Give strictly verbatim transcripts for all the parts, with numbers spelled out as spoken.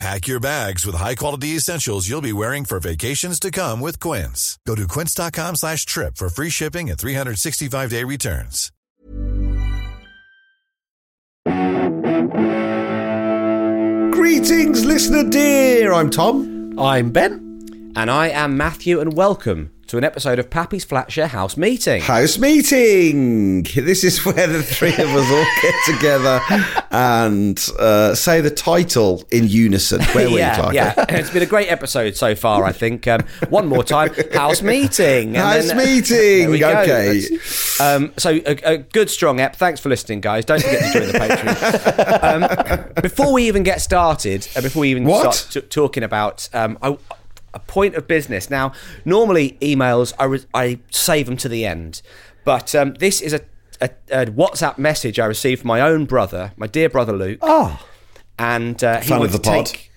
Pack your bags with high-quality essentials you'll be wearing for vacations to come with Quince. Go to quince.com slash trip for free shipping and three sixty-five day returns. Greetings, listener dear. I'm Tom. I'm Ben. And I am Matthew, and welcome to an episode of Pappy's Flatshare House Meeting. House Meeting! This is where the three of us all get together and uh, say the title in unison. Where were yeah, you, Clarkie? Yeah, it's been a great episode so far, I think. Um, one more time, House Meeting! And House then, Meeting! Uh, okay. Um, so, a, a good, strong ep. Thanks for listening, guys. Don't forget to join the Patreon. Um, before we even get started, uh, before we even what? start t- talking about... Um, I, A point of business. Now, normally emails, I, re- I save them to the end. But um, this is a, a, a WhatsApp message I received from my own brother, my dear brother Luke. Oh. And uh, he wanted to take...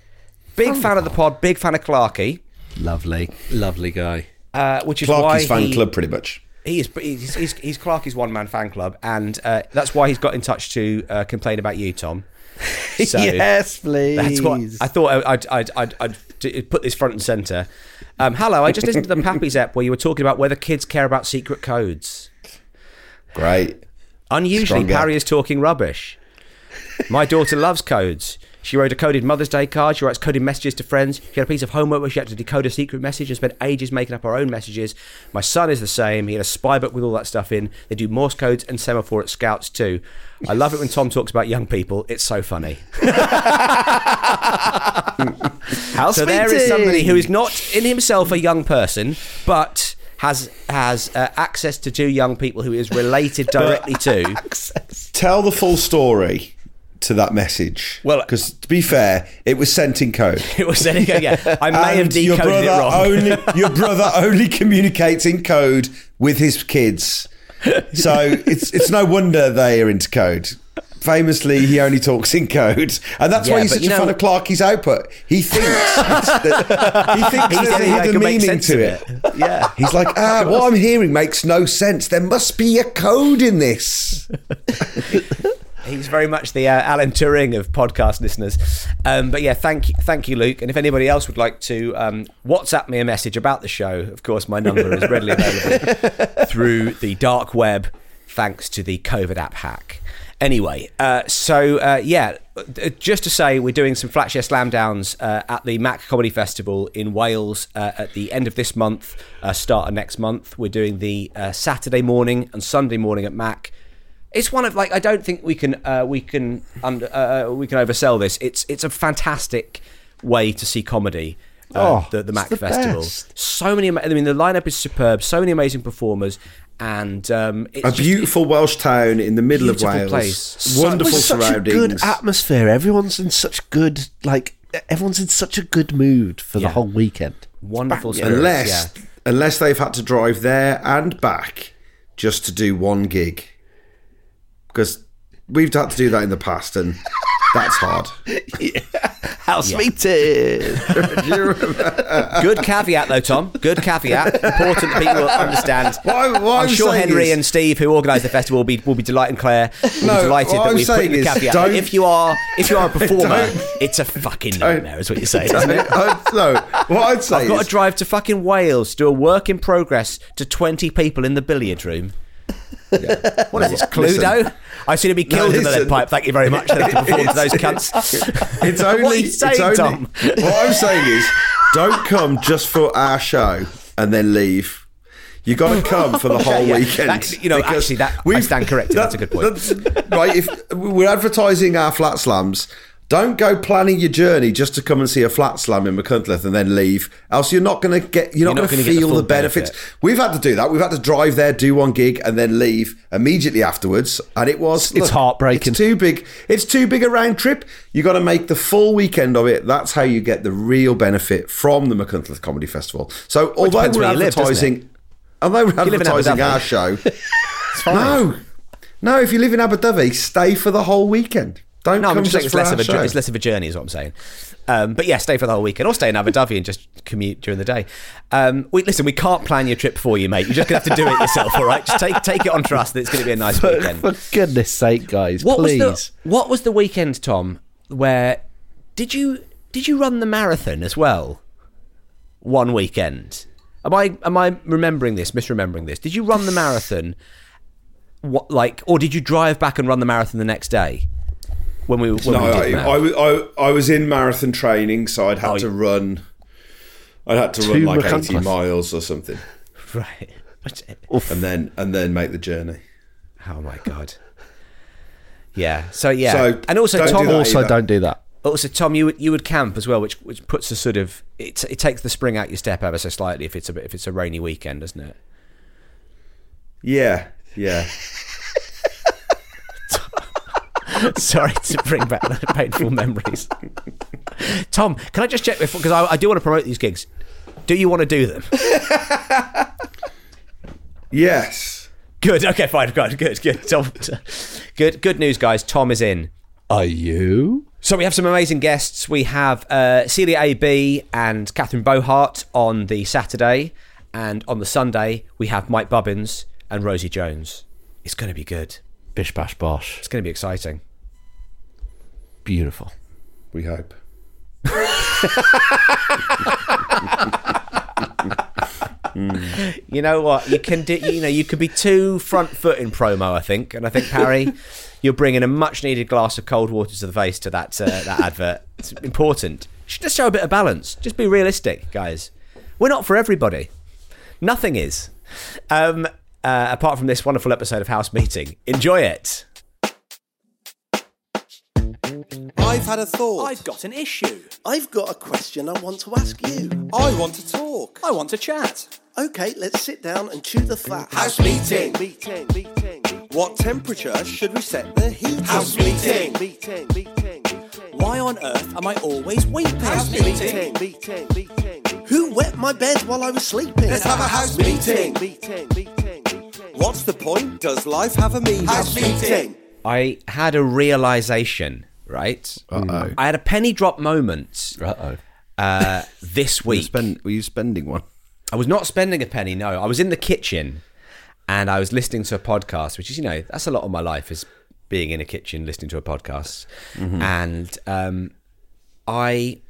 Big fan of the pod, big fan of Clarkie. Lovely, lovely guy. Uh, which is why Clarkie's fan club, pretty much. He is, he's, he's, he's Clarkie's one-man fan club. And uh, that's why he's got in touch to uh, complain about you, Tom. So yes, please. That's what I thought. I'd, I'd, I'd, I'd put this front and centre. Um, hello, I just listened to the Pappy's app where you were talking about whether kids care about secret codes. Great. Unusually, Stronger. Parry is talking rubbish. My daughter loves codes. She wrote a coded Mother's Day card. She writes coded messages to friends. She had a piece of homework where she had to decode a secret message and spent ages making up her own messages. My son is the same. He had a spy book with all that stuff in. They do Morse codes and semaphore at Scouts too. I love it when Tom talks about young people. It's so funny. How so there is somebody who is not in himself a young person, but... has has uh, access to two young people who is related directly to. Tell the full story to that message. Well, because to be fair, it was sent in code. It was sent in code, yeah. I may have decoded your it wrong. Only, your brother only communicates in code with his kids. So it's it's no wonder they are into code. Famously, he only talks in code, and that's yeah, why he's such you know, a fan of Clarkie's output. He thinks that, he thinks there's a hidden meaning to it. it. Yeah, he's like, ah, what I'm hearing makes no sense. There must be a code in this. He's very much the uh, Alan Turing of podcast listeners. Um, but yeah, thank you, thank you, Luke. And if anybody else would like to um, WhatsApp me a message about the show, of course, my number is readily available through the dark web, thanks to the COVID app hack. Anyway, uh, so uh, yeah, just to say, we're doing some Flatshare Slam Downs uh, at the Mach Comedy Festival in Wales uh, at the end of this month, uh, start of next month. We're doing the uh, Saturday morning and Sunday morning at Mach. It's one of like I don't think we can uh, we can under, uh, we can oversell this. It's it's a fantastic way to see comedy. Uh, oh, the, the Mach the Festival. Best. So many. I mean, the lineup is superb. So many amazing performers. And um, it's a beautiful just, Welsh town in the middle of Wales. Place. So, Wonderful with such surroundings. A good atmosphere. Everyone's in such good, like everyone's in such a good mood for yeah. the whole weekend. Wonderful. Back, spirits, unless yeah. unless they've had to drive there and back just to do one gig, because we've had to do that in the past, and that's hard. yeah. House yeah. meeting. Good caveat, though, Tom. Good caveat. Important that people understand. What, what I'm, I'm sure Henry is, and Steve, who organise the festival, will be will be delighted, and Claire will no, be delighted that I'm we've put in the caveat. Like, if you are if you are a performer, it's a fucking nightmare, is what you're saying. Isn't it? I, no, what I'd say. I've got is, to drive to fucking Wales to do a work in progress to twenty people in the billiard room. Yeah. What is this, Cluedo? Listen. I seem to be killed no, in the lead pipe. Thank you very much. I have to perform to those cunts. It's only. What are you saying, it's only, Tom? What I'm saying is, don't come just for our show and then leave. You got to come for the okay, whole yeah. weekend. That, you know, actually, that I stand corrected. That, that's a good point. Right, if we're advertising our flat slams, don't go planning your journey just to come and see a flat slam in McCuntleth and then leave. Else you're not going to get, you're, you're not going to feel the, the benefits. Benefit. We've had to do that. We've had to drive there, do one gig, and then leave immediately afterwards. And it was, it's look, heartbreaking. It's too big. It's too big a round trip. You got to make the full weekend of it. That's how you get the real benefit from the McCuntleth Comedy Festival. So although we're advertising, live, although we're advertising our show, it's fine. No. No, if you live in Abu Dhabi, stay for the whole weekend. Don't no, come I'm just, just saying it's less of a show. It's less of a journey, is what I'm saying. Um, but yeah, stay for the whole weekend, or stay in Abu Dhabi and just commute during the day. Um, we listen. We can't plan your trip for you, mate. You're just gonna have to do it yourself. All right, just take take it on trust that it's gonna be a nice for, weekend. For goodness' sake, guys, what please. Was the, what was the weekend, Tom? Where did you did you run the marathon as well? One weekend. Am I am I remembering this? Misremembering this? Did you run the marathon? What like, or did you drive back and run the marathon the next day? When we, when no, we I, I, I, I was in marathon training, so I'd had oh, to run. I'd had to run like eighty class. miles or something, right? And then and then make the journey. Oh my god! Yeah. So yeah, so and also don't Tom. Do also, either. Don't do that. Also, Tom, you would you would camp as well, which which puts a sort of it. It takes the spring out your step ever so slightly if it's a if it's a rainy weekend, doesn't it? Yeah. Yeah. Sorry to bring back painful memories. Tom, can I just check before, because I, I do want to promote these gigs. Do you want to do them? Yes. Good. Okay, fine. Good, good, good. Tom, good, good news, guys. Tom is in. Are you? So we have some amazing guests. We have uh, Celya A B and Catherine Bohart on the Saturday. And on the Sunday, we have Mike Bubbins and Rosie Jones. It's going to be good. Bish, bash, bosh. It's going to be exciting. Beautiful. We hope. mm. You know what? You can do. You know, you could be too front foot in promo. I think, and I think Parry, you're bringing a much needed glass of cold water to the face to that uh, that advert. It's important. Should just show a bit of balance. Just be realistic, guys. We're not for everybody. Nothing is. Um, uh, apart from this wonderful episode of House Meeting, enjoy it. I've had a thought. I've got an issue. I've got a question I want to ask you. I want to talk. I want to chat. Okay, let's sit down and chew the fat. House meeting. Meeting. Meeting. What temperature should we set the heat? House meeting. Meeting. Meeting. Why on earth am I always weeping? House meeting. Meeting. Meeting. Who wet my bed while I was sleeping? Let's have a house meeting. Meeting. Meeting. What's the point? Does life have a meaning? House meeting. I had a realization. Right. Uh-oh. I had a penny drop moment. Uh-oh. Uh, this week. Were you, spend, were you spending one? I was not spending a penny, no. I was in the kitchen and I was listening to a podcast, which is, you know, that's a lot of my life is being in a kitchen, listening to a podcast. Mm-hmm. And um, I,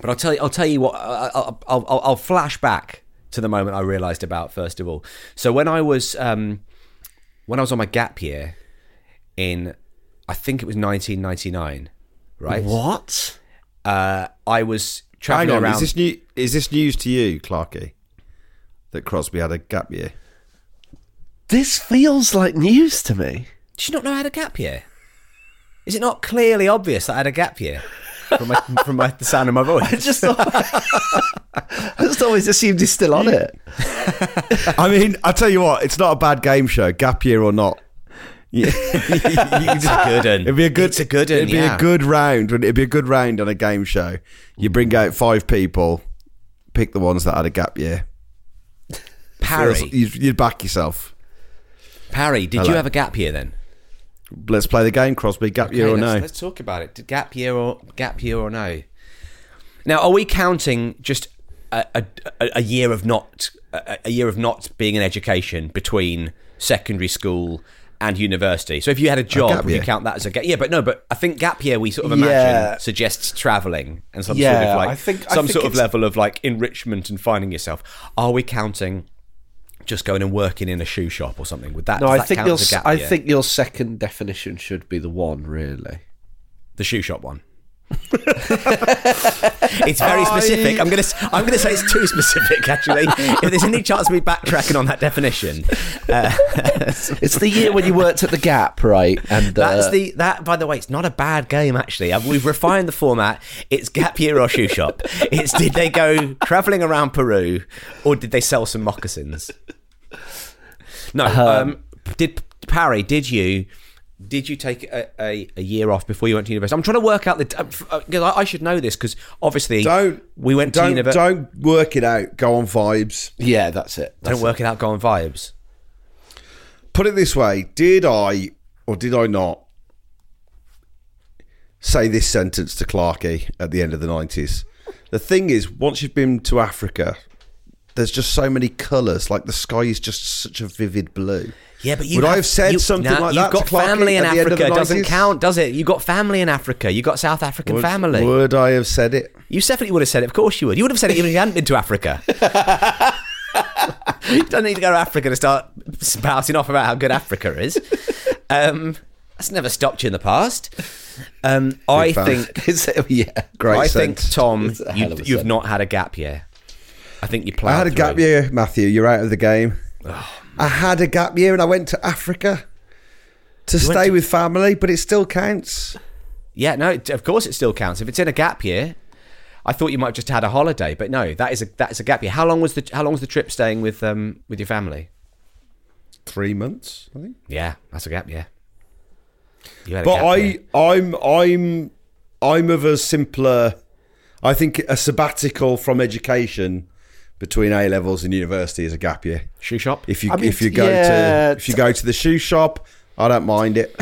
but I'll tell you, I'll tell you what, I'll, I'll, I'll, I'll flash back to the moment I realized about, first of all. So when I was, um, when I was on my gap year in, I think it was nineteen ninety-nine, right? What? Uh, I was travelling around. Is this, new, is this news to you, Clarkie, that Crosby had a gap year? This feels like news to me. Did you not know I had a gap year? Is it not clearly obvious that I had a gap year? From, my, from my, the sound of my voice. I just, thought, I just always assumed he's still on it. I mean, I'll tell you what, it's not a bad game show, gap year or not. Yeah. It's a good one. It'd be a good, it's a good one, it'd be yeah. a good round. It'd be a good round on a game show. You bring out five people, pick the ones that had a gap year. Parry, so you'd, you'd back yourself. Parry, did Hello. you have a gap year then? Let's play the game, Crosby. Gap okay, year or let's, no? Let's talk about it. Did gap year or gap year or no? Now, are we counting just a a, a year of not a, a year of not being in education between secondary school and university? So if you had a job, would you count that as a gap? Yeah, but no, but I think gap year we sort of imagine yeah. suggests travelling and some yeah, sort of like I think, some I think sort of level of like enrichment and finding yourself. Are we counting just going and working in a shoe shop or something? Would that, no, I that think count as a gap year? I think your second definition should be the one, really. The shoe shop one. It's very specific. I... I'm gonna. I'm gonna say it's too specific. Actually, if there's any chance of me backtracking on that definition, uh, it's the year when you worked at the Gap, right? And uh... that's the that. By the way, it's not a bad game. Actually, we've refined the format. It's gap year or shoe shop. It's did they go travelling around Peru, or did they sell some moccasins? No. Um, um, did Parry? Did you? Did you take a, a, a year off before you went to university? I'm trying to work out the... Uh, I, I should know this because obviously don't, we went to university... Don't work it out. Go on vibes. Yeah, that's it. That's don't work it. it out. Go on vibes. put it this way, did I or did I not say this sentence to Clarkie at the end of the nineties? The thing is, once you've been to Africa, there's just so many colours. Like the sky is just such a vivid blue. Yeah, but you would have, I have said you, something nah, like that? You've got to family in Africa. It doesn't count, does it? You've got family in Africa. You've got South African would, family. Would I have said it? You definitely would have said it. Of course you would. You would have said it even if you hadn't been to Africa. You don't need to go to Africa to start spouting off about how good Africa is. Um, that's never stopped you in the past. Um, I think. yeah, great. I sense. think Tom, you, you've not had a gap year. I think you planned. I had a through. gap year, Matthew. You're out of the game. Oh, I had a gap year and I went to Africa to you stay to... with family, but it still counts. Yeah, no, of course it still counts. If it's in a gap year, I thought you might have just had a holiday, but no, that is a that is a gap year. How long was the how long was the trip staying with um with your family? Three months, I think. Yeah, that's a gap year. You had a but gap I year. I'm I'm I'm of a simpler. I think a sabbatical from education between A levels and university is a gap year. Shoe shop. If you I mean, if you go yeah. to if you go to the shoe shop, I don't mind it.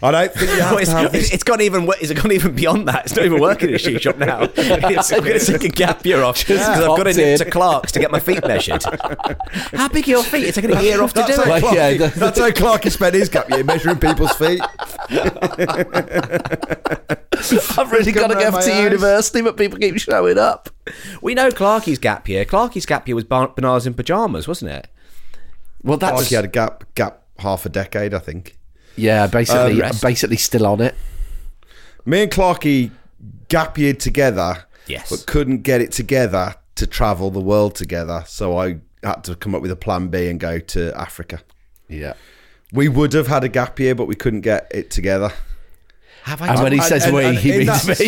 I don't think you have well, to have this. It's gone even. Is it gone even beyond that? It's not even working at a shoe shop now. It's, I'm going to take a gap year off because yeah, I've got to nip to Clark's to get my feet measured. How big are your feet? It's taking a year off to do it. Clark, yeah, that's how Clarkie spent his gap year measuring people's feet. I've really got to go off to eyes. university, but people keep showing up. We know Clarkie's gap year. Clarkie's gap year was Bananas in Pyjamas, wasn't it? Well, that Clarkie was... had a gap gap half a decade, I think. Yeah, basically, um, basically still on it. Me and Clarkie gap yeared together, yes, but couldn't get it together to travel the world together. So I had to come up with a plan B and go to Africa. Yeah, we would have had a gap year, but we couldn't get it together. Have I? And when he says and, we, and, and he means that, me.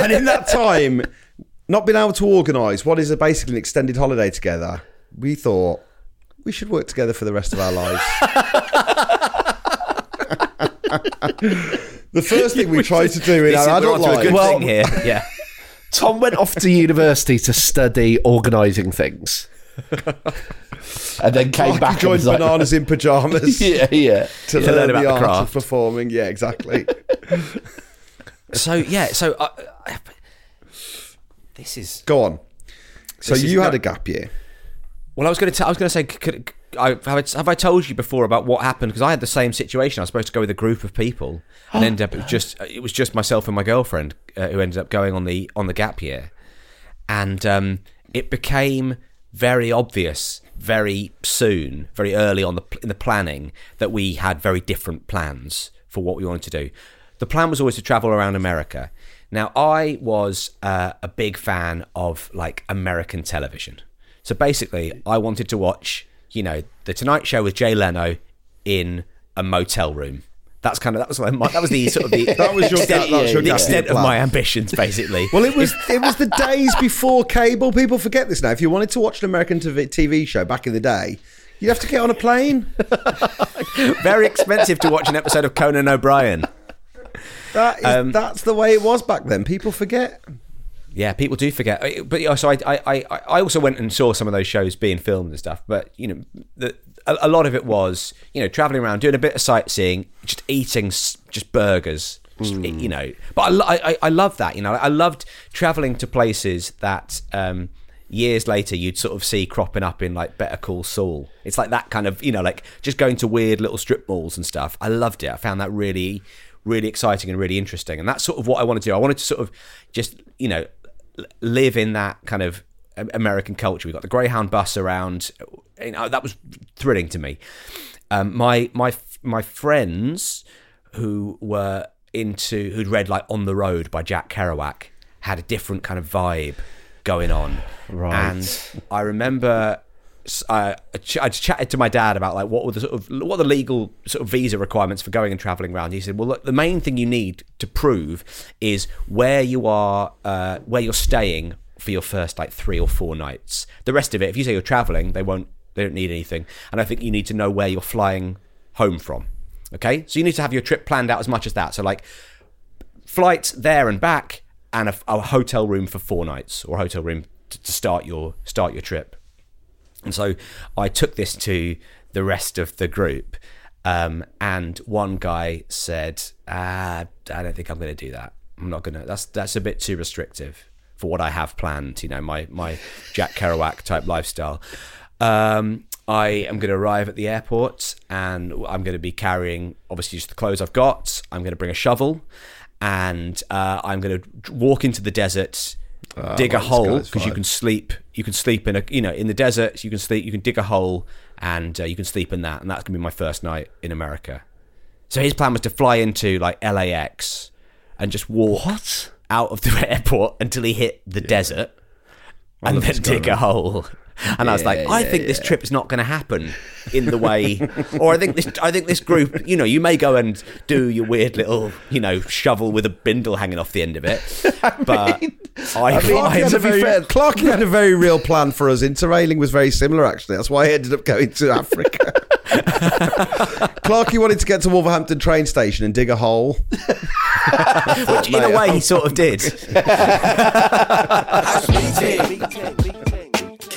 And in that time, not being able to organise what is a basically an extended holiday together, we thought we should work together for the rest of our lives. The first thing we tried to do in our adult life. Well, here. Yeah. Tom went off to university to study organising things, and then came Clarkie back. Joined and Bananas like, in Pyjamas. Yeah, yeah. To yeah, learn, learn about the, the art craft. Of performing. Yeah, exactly. So yeah, so uh, this is go on. So you is, had no, a gap year. Well, I was going to. I was going to say. Could, I, have I told you before about what happened? Because I had the same situation. I was supposed to go with a group of people and oh, ended up it was just it was just myself and my girlfriend uh, who ended up going on the on the gap year, and um, it became very obvious very soon, very early on the, in the planning that we had very different plans for what we wanted to do. The plan was always to travel around America. Now I was uh, a big fan of like American television, so basically I wanted to watch. You know, the Tonight Show with Jay Leno in a motel room. That's kind of that was like my, that was the sort of the that was your extent, that was your the extent of my ambitions, basically. Well, it was it was the days before cable. People forget this now. If you wanted to watch an American T V show back in the day, you'd have to get on a plane. Very expensive to watch an episode of Conan O'Brien. That is, um, that's the way it was back then. People forget. Yeah, people do forget. But so I, I, I also went and saw some of those shows being filmed and stuff. But you know, the, a, a lot of it was you know traveling around, doing a bit of sightseeing, just eating just burgers. Just, mm. You know, but I, I, I love that. You know, I loved traveling to places that um, years later you'd sort of see cropping up in like Better Call Saul. It's like that kind of you know, like just going to weird little strip malls and stuff. I loved it. I found that really, really exciting and really interesting. And that's sort of what I wanted to do. I wanted to sort of just you know. live in that kind of American culture. We got the Greyhound bus around. You know, that was thrilling to me. Um, my my my friends who were into who'd read like On the Road by Jack Kerouac had a different kind of vibe going on. Right. And I remember I I chatted to my dad about like what were the sort of what are the legal sort of visa requirements for going and traveling around. He said, well, look, the main thing you need to prove is where you are, uh, where you're staying for your first like three or four nights. The rest of it, if you say you're traveling, they won't, they don't need anything. And I think you need to know where you're flying home from. Okay, so you need to have your trip planned out as much as that. So like flights there and back, and a, a hotel room for four nights or a hotel room to, to start your start your trip. And so I took this to the rest of the group Um, and one guy said, ah, I don't think I'm going to do that. I'm not going to, that's, that's a bit too restrictive for what I have planned, you know, my, my Jack Kerouac type lifestyle. Um, I am going to arrive at the airport and I'm going to be carrying, obviously, just the clothes I've got. I'm going to bring a shovel and uh, I'm going to walk into the desert, uh, dig well, a hole, because you can sleep. You can sleep in a, you know, in the desert, you can sleep, you can dig a hole and uh, you can sleep in that. And that's going to be my first night in America. So his plan was to fly into like L A X and just walk what? out of the airport until he hit the yeah. desert and then dig a hole. And yeah, I was like, I yeah, think yeah. this trip is not going to happen in the way, or I think this, I think this group, you know, you may go and do your weird little, you know, shovel with a bindle hanging off the end of it. I but mean, I, I, mean, I had to be very, fair, Clarkie had a very real plan for us. Interrailing was very similar, actually. That's why I ended up going to Africa. Clarkie wanted to get to Wolverhampton train station and dig a hole. Which, in a way, he sort of did.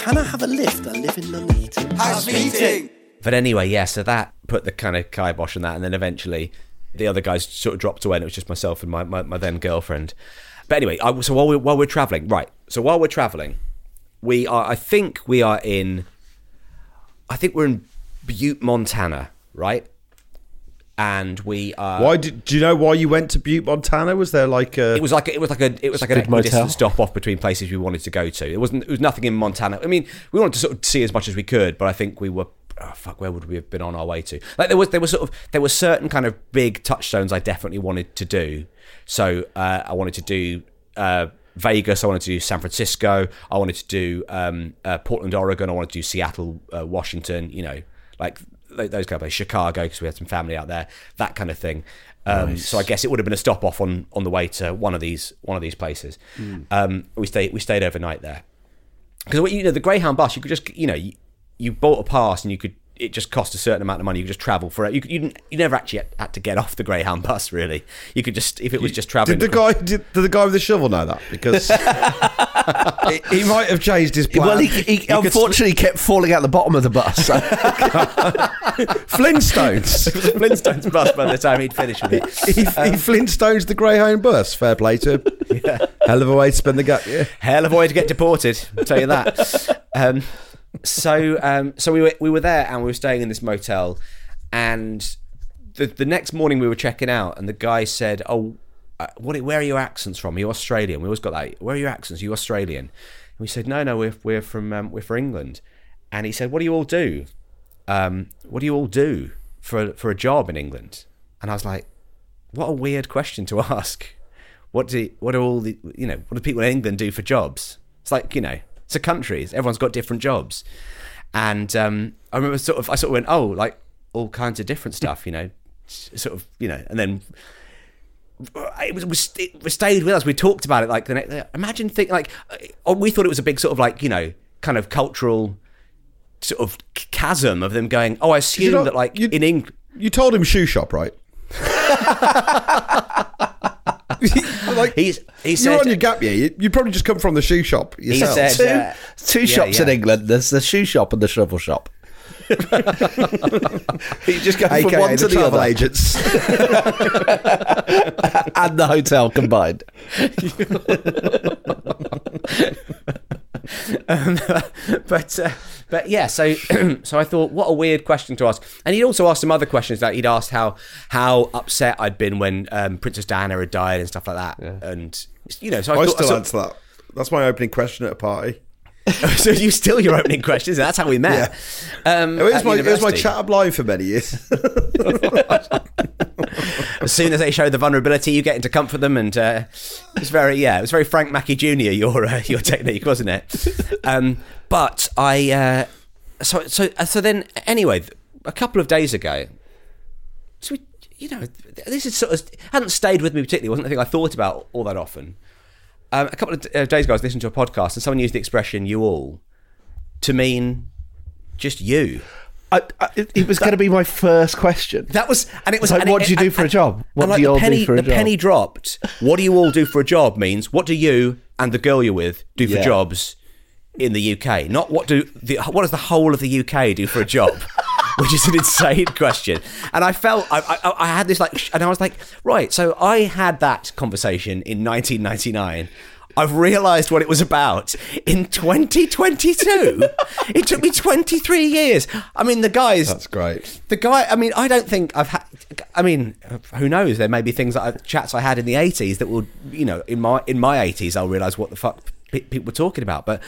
Can I have a lift? I live in London. House meeting. But anyway, yeah, so that put the kind of kibosh on that. And then eventually the other guys sort of dropped away and it was just myself and my, my, my then girlfriend. But anyway, I, so while, we, while we're traveling, right. So while we're traveling, we are, I think we are in, I think we're in Butte, Montana, right? And we are. Why did, do you know why you went to Butte, Montana? Was there like a? It was like a, it was like a it was like a distance stop off between places we wanted to go to. It wasn't. It was nothing in Montana. I mean, we wanted to sort of see as much as we could, but I think we were. Oh, fuck, where would we have been on our way to? Like there was there was sort of there were certain kind of big touchstones I definitely wanted to do. So uh, I wanted to do uh, Vegas. I wanted to do San Francisco. I wanted to do um, uh, Portland, Oregon. I wanted to do Seattle, uh, Washington. You know, like. Those kind of places, Chicago, because we had some family out there, that kind of thing. Um, nice. So I guess it would have been a stop off on, on the way to one of these one of these places. Mm. Um, we stayed we stayed overnight there because you know the Greyhound bus, you could just you know you, you bought a pass and you could it just cost a certain amount of money. You could just travel for it. You could, you, didn't, you never actually had, had to get off the Greyhound bus really. You could just if it was just traveling. Did the guy did, did the guy with the shovel know that because? He, he might have changed his plan. Well, he, he, he unfortunately could... kept falling out the bottom of the bus. Flintstones. It was a Flintstones bus by the time he'd finished with it. He, he, um, he Flintstones the Greyhound bus. Fair play to him. Yeah. Hell of a way to spend the gap year. Hell of a way to get deported. I'll tell you that. Um, so um, so we were, we were there and we were staying in this motel. And the, the next morning we were checking out and the guy said, oh, What? Where are your accents from? Are you Australian? We always got that. Where are your accents? Are you Australian? And we said, no, no, we're we're from um, we're from England. And he said, what do you all do? Um, what do you all do for for a job in England? And I was like, what a weird question to ask. What do what are all the you know what do people in England do for jobs? It's like you know it's a country. Everyone's got different jobs. And um, I remember sort of I sort of went oh like all kinds of different stuff you know sort of you know and then. It was it stayed with us. We talked about it like the next. Imagine think like we thought it was a big sort of like you know kind of cultural sort of chasm of them going. Oh, I assume not, that like you, in England, you told him shoe shop, right? like he's he said, you're on your gap year. You, you probably just come from the shoe shop yourself. He said, two, uh, two yeah, shops yeah. in England. There's the shoe shop and the shovel shop. He just goes from one to the, the other agents and the hotel combined. um, but uh, but yeah, so so I thought, what a weird question to ask. And he'd also asked some other questions, like he'd asked how how upset I'd been when um, Princess Diana had died and stuff like that. Yeah. And you know, so I, I thought, still I sort- answer that. That's my opening question at a party. So you still your opening questions. That's how we met. Yeah. Um, it was my, it was my chat live for many years. As soon as they show the vulnerability, you get in to comfort them, and uh, it's very yeah, it was very Frank Mackey Junior your uh, your technique, wasn't it? Um, but I uh, so so so then anyway, a couple of days ago, so we, you know this is sort of hadn't stayed with me particularly. It wasn't anything I thought about all that often. Um, a couple of days ago, I was listening to a podcast and someone used the expression "you all" to mean just you. I, I, it, it was going to be my first question. That was, and it was. Like, and what it, do you do and, for a job? What like do you all penny, do for a the job? The penny dropped. What do you all do for a job means what do you and the girl you're with do for yeah. jobs in the U K? Not what do the what does the whole of the U K do for a job? which is an insane question. And I felt I, I, I had this like, and I was like, right. So I had that conversation in nineteen ninety-nine. I've realised what it was about in twenty twenty-two. It took me twenty-three years. I mean, the guys... That's great. The guy... I mean, I don't think I've had... I mean, who knows? There may be things that I, chats I had in the eighties that will, you know, in my in my eighties, I'll realise what the fuck pe- people were talking about. But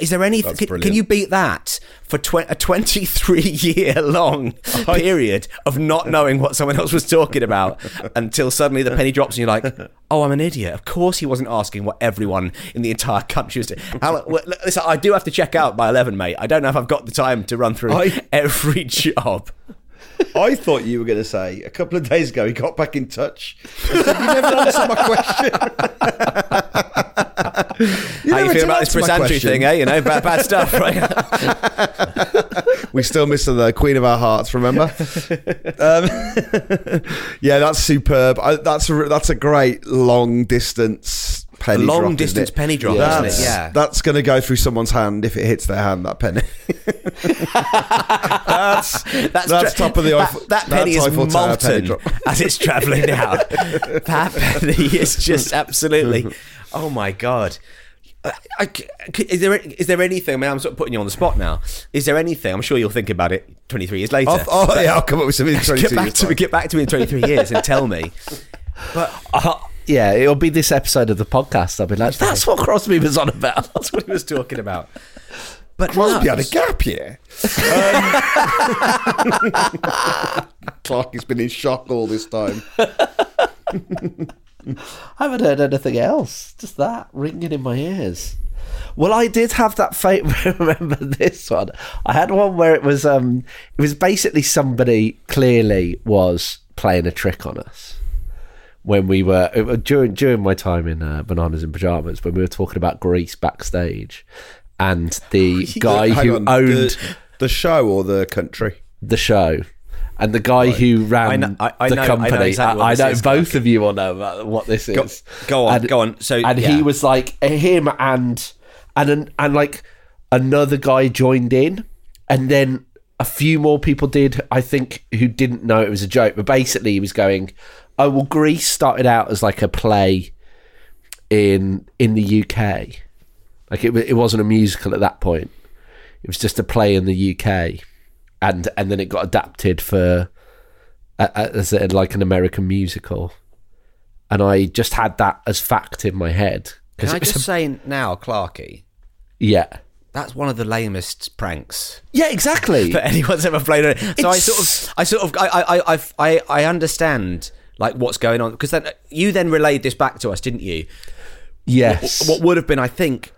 is there any... Can, can you beat that for tw- a twenty-three-year-long I... period of not knowing what someone else was talking about until suddenly the penny drops and you're like... Oh, I'm an idiot. Of course he wasn't asking what everyone in the entire country was doing. Alan, well, listen, I do have to check out by eleven, mate. I don't know if I've got the time to run through I, every job. I thought you were going to say, a couple of days ago, he got back in touch. I said, you never answered my question. you How you feel about this presentry thing, eh? You know, bad, bad stuff, right? We still miss the queen of our hearts, remember? um, yeah, that's superb. I, that's, a, that's a great long distance penny long drop. Long distance penny drop, yeah. Isn't that's, it? Yeah. That's going to go through someone's hand if it hits their hand, that penny. that's that's, that's tra- top of the Eiffel Tower. That, that penny is molten penny as it's travelling down. That penny is just absolutely... Oh, my God. I, I, is there is there anything? I mean, I'm sort of putting you on the spot now. Is there anything? I'm sure you'll think about it twenty-three years later. I'll, oh yeah, I'll come up with something. Get back to me. Get back to me in twenty-three years and tell me. But uh, yeah, it'll be this episode of the podcast. I'll be like, that's what Crosby was on about. That's what he was talking about. But Crosby no, had a gap year. Um, Clarkie's been in shock all this time. I haven't heard anything else, just that ringing in my ears. Well, I did have that fate. Remember this one? I had one where it was um it was basically somebody clearly was playing a trick on us when we were it, during during my time in uh, Bananas in Pyjamas, when we were talking about Grease backstage, and the guy Hang who on. owned the, the show or the country the show And the guy right. who ran I know, I, I the know, company, I know, exactly I, I know is, both Clarkie. of you will know what this is. Go, go on, and, go on. So, and yeah. he was like him, and and an, and like another guy joined in, and then a few more people did. I think who didn't know it was a joke, but basically he was going, "Oh well, Grease started out as like a play in in the U K, like it it wasn't a musical at that point. It was just a play in the U K." And and then it got adapted for uh, as a, like an American musical, and I just had that as fact in my head. Can I just a... say now, Clarkie? Yeah, that's one of the lamest pranks. Yeah, exactly. That anyone's ever played. On. So it's... I sort of, I sort of, I, I, I, I, I understand like what's going on, because then you then relayed this back to us, didn't you? Yes. What, what would have been, I think.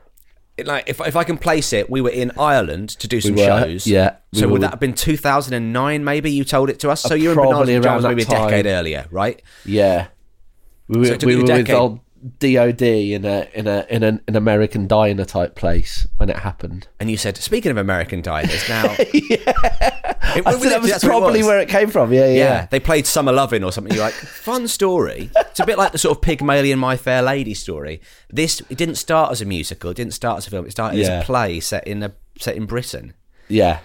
Like if if I can place it, we were in Ireland to do some we were, shows. Yeah. We so were, would that have been two thousand nine? Maybe you told it to us. So you were in Bananas and Pyjamas maybe a decade earlier, right? Yeah. We were, so we were with old D O D in a in a in an, an American diner type place when it happened. And you said, speaking of American diners, now yeah. it, I that was probably it was. where it came from. Yeah, yeah, yeah. They played Summer Lovin' or something. You're like, fun story. It's a bit like the sort of Pygmalion, My Fair Lady story. This it didn't start as a musical. It didn't start as a film. It started yeah. as a play set in a set in Britain. Yeah,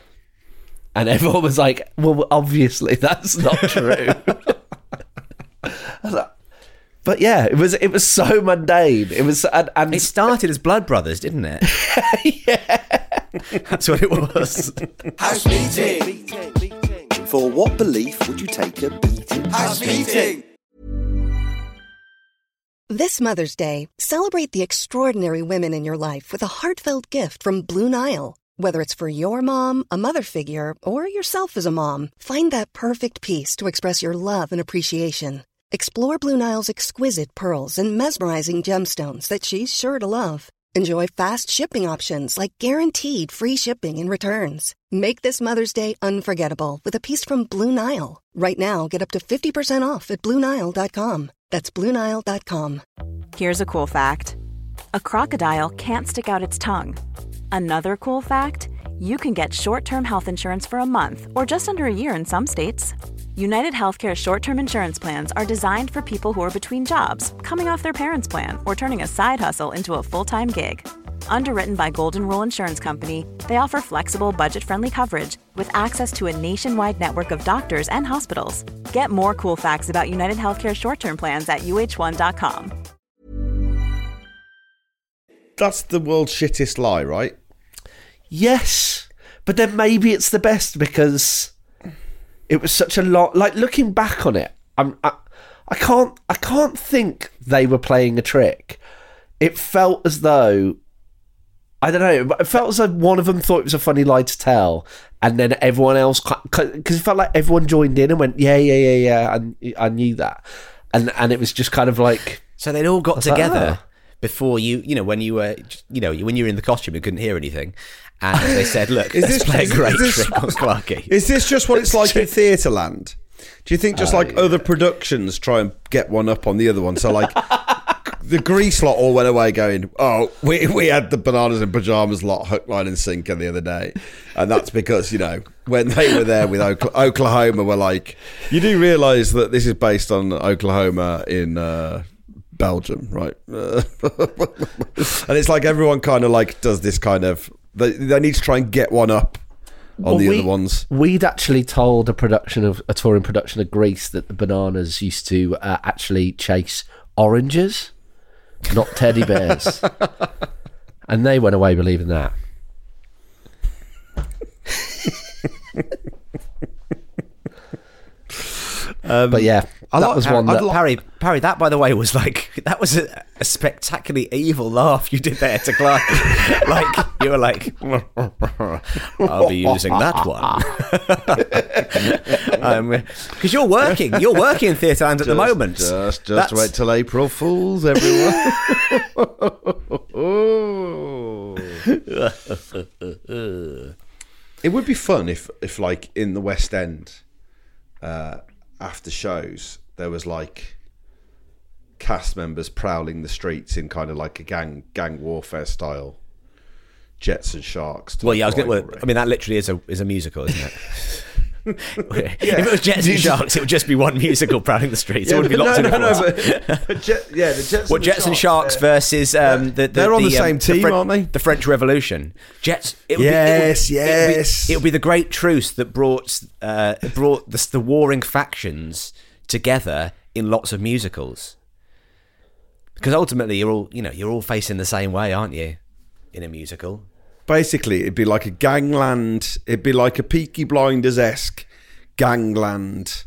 and everyone was like, well, obviously that's not true. I was like, but yeah, it was it was so mundane. It was and, and it started as Blood Brothers, didn't it? Yeah, that's what it was. House meeting. For what belief would you take a beating? House meeting. This Mother's Day, celebrate the extraordinary women in your life with a heartfelt gift from Blue Nile. Whether it's for your mom, a mother figure, or yourself as a mom, find that perfect piece to express your love and appreciation. Explore Blue Nile's exquisite pearls and mesmerizing gemstones that she's sure to love. Enjoy fast shipping options like guaranteed free shipping and returns. Make this Mother's Day unforgettable with a piece from Blue Nile. Right now, get up to fifty percent off at Blue Nile dot com. That's Blue Nile dot com. Here's a cool fact. A crocodile can't stick out its tongue. Another cool fact, you can get short-term health insurance for a month or just under a year in some states. UnitedHealthcare short-term insurance plans are designed for people who are between jobs, coming off their parents' plan, or turning a side hustle into a full-time gig. Underwritten by Golden Rule Insurance Company, they offer flexible, budget-friendly coverage with access to a nationwide network of doctors and hospitals. Get more cool facts about UnitedHealthcare short-term plans at U H one dot com. That's the world's shittest lie, right? Yes, but then maybe it's the best because it was such a lot. Like, looking back on it, I'm, I, I can't, I can't think they were playing a trick. It felt as though, I don't know, it felt as though one of them thought it was a funny lie to tell, and then everyone else, because it felt like everyone joined in and went, yeah, yeah, yeah, yeah, I, I knew that, and and it was just kind of like, so they'd all got together. Like, oh. Before you, you know, when you were, you know, when you were in the costume, you couldn't hear anything. And they said, look, let's this, play a great this, trick on Clarkie. Is this just what it's like in theatre land? Do you think just uh, like yeah. other productions try and get one up on the other one? So like the Grease lot all went away going, oh, we we had the Bananas in Pyjamas lot hook, line and sinker the other day. And that's because, you know, when they were there with Oklahoma, we're like, you do realise that this is based on Oklahoma in... Uh, Belgium, right? Uh, and it's like everyone kind of like does this kind of, they, they need to try and get one up on well, the we, other ones. We'd actually told a production of a touring production of Grease that the bananas used to uh, actually chase oranges, not teddy bears. And they went away believing that. Um, but yeah, that like, was one that... Like, Parry, Parry, that, by the way, was like... That was a, a spectacularly evil laugh you did there to Clarkie. Like, you were like, I'll be using that one. Because um, you're working. You're working in theatre land at just, the moment. Just, just wait till April Fools, everyone. It would be fun if, if, like, in the West End... Uh, after shows, there was like cast members prowling the streets in kind of like a gang gang warfare style, Jets and Sharks. Well, yeah, I was going to. I mean, that literally is a is a musical, isn't it? Yeah. If it was Jets and Sharks, it would just be one musical prowling the streets. Yeah, it would be lots no, of no, no, but, but jet, yeah, the Jets. Well, and Jets Sharks, and Sharks versus um, yeah. the, the they're on the, the same um, team, the Fre- aren't they? The French Revolution. Jets. It would yes, be, it would, yes. It would be, it would be the great truce that brought. Uh, it brought the, the warring factions together in lots of musicals, because ultimately you're all you know you're all facing the same way, aren't you, in a musical? Basically, it'd be like a gangland. It'd be like a Peaky Blinders-esque gangland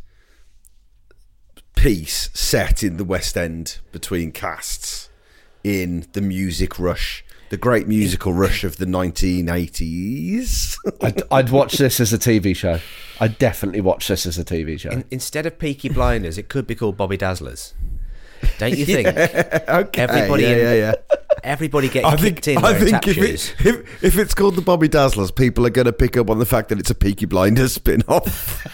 piece set in the West End between casts in the music rush. The great musical rush of the nineteen eighties. I'd, I'd watch this as a T V show. I'd definitely watch this as a T V show. In, instead of Peaky Blinders, it could be called Bobby Dazzlers. Don't you think? Yeah, okay. Everybody, yeah, in, yeah, yeah. Everybody getting I kicked think, in. I think if, it, if, if it's called the Bobby Dazzlers, people are going to pick up on the fact that it's a Peaky Blinders spin-off.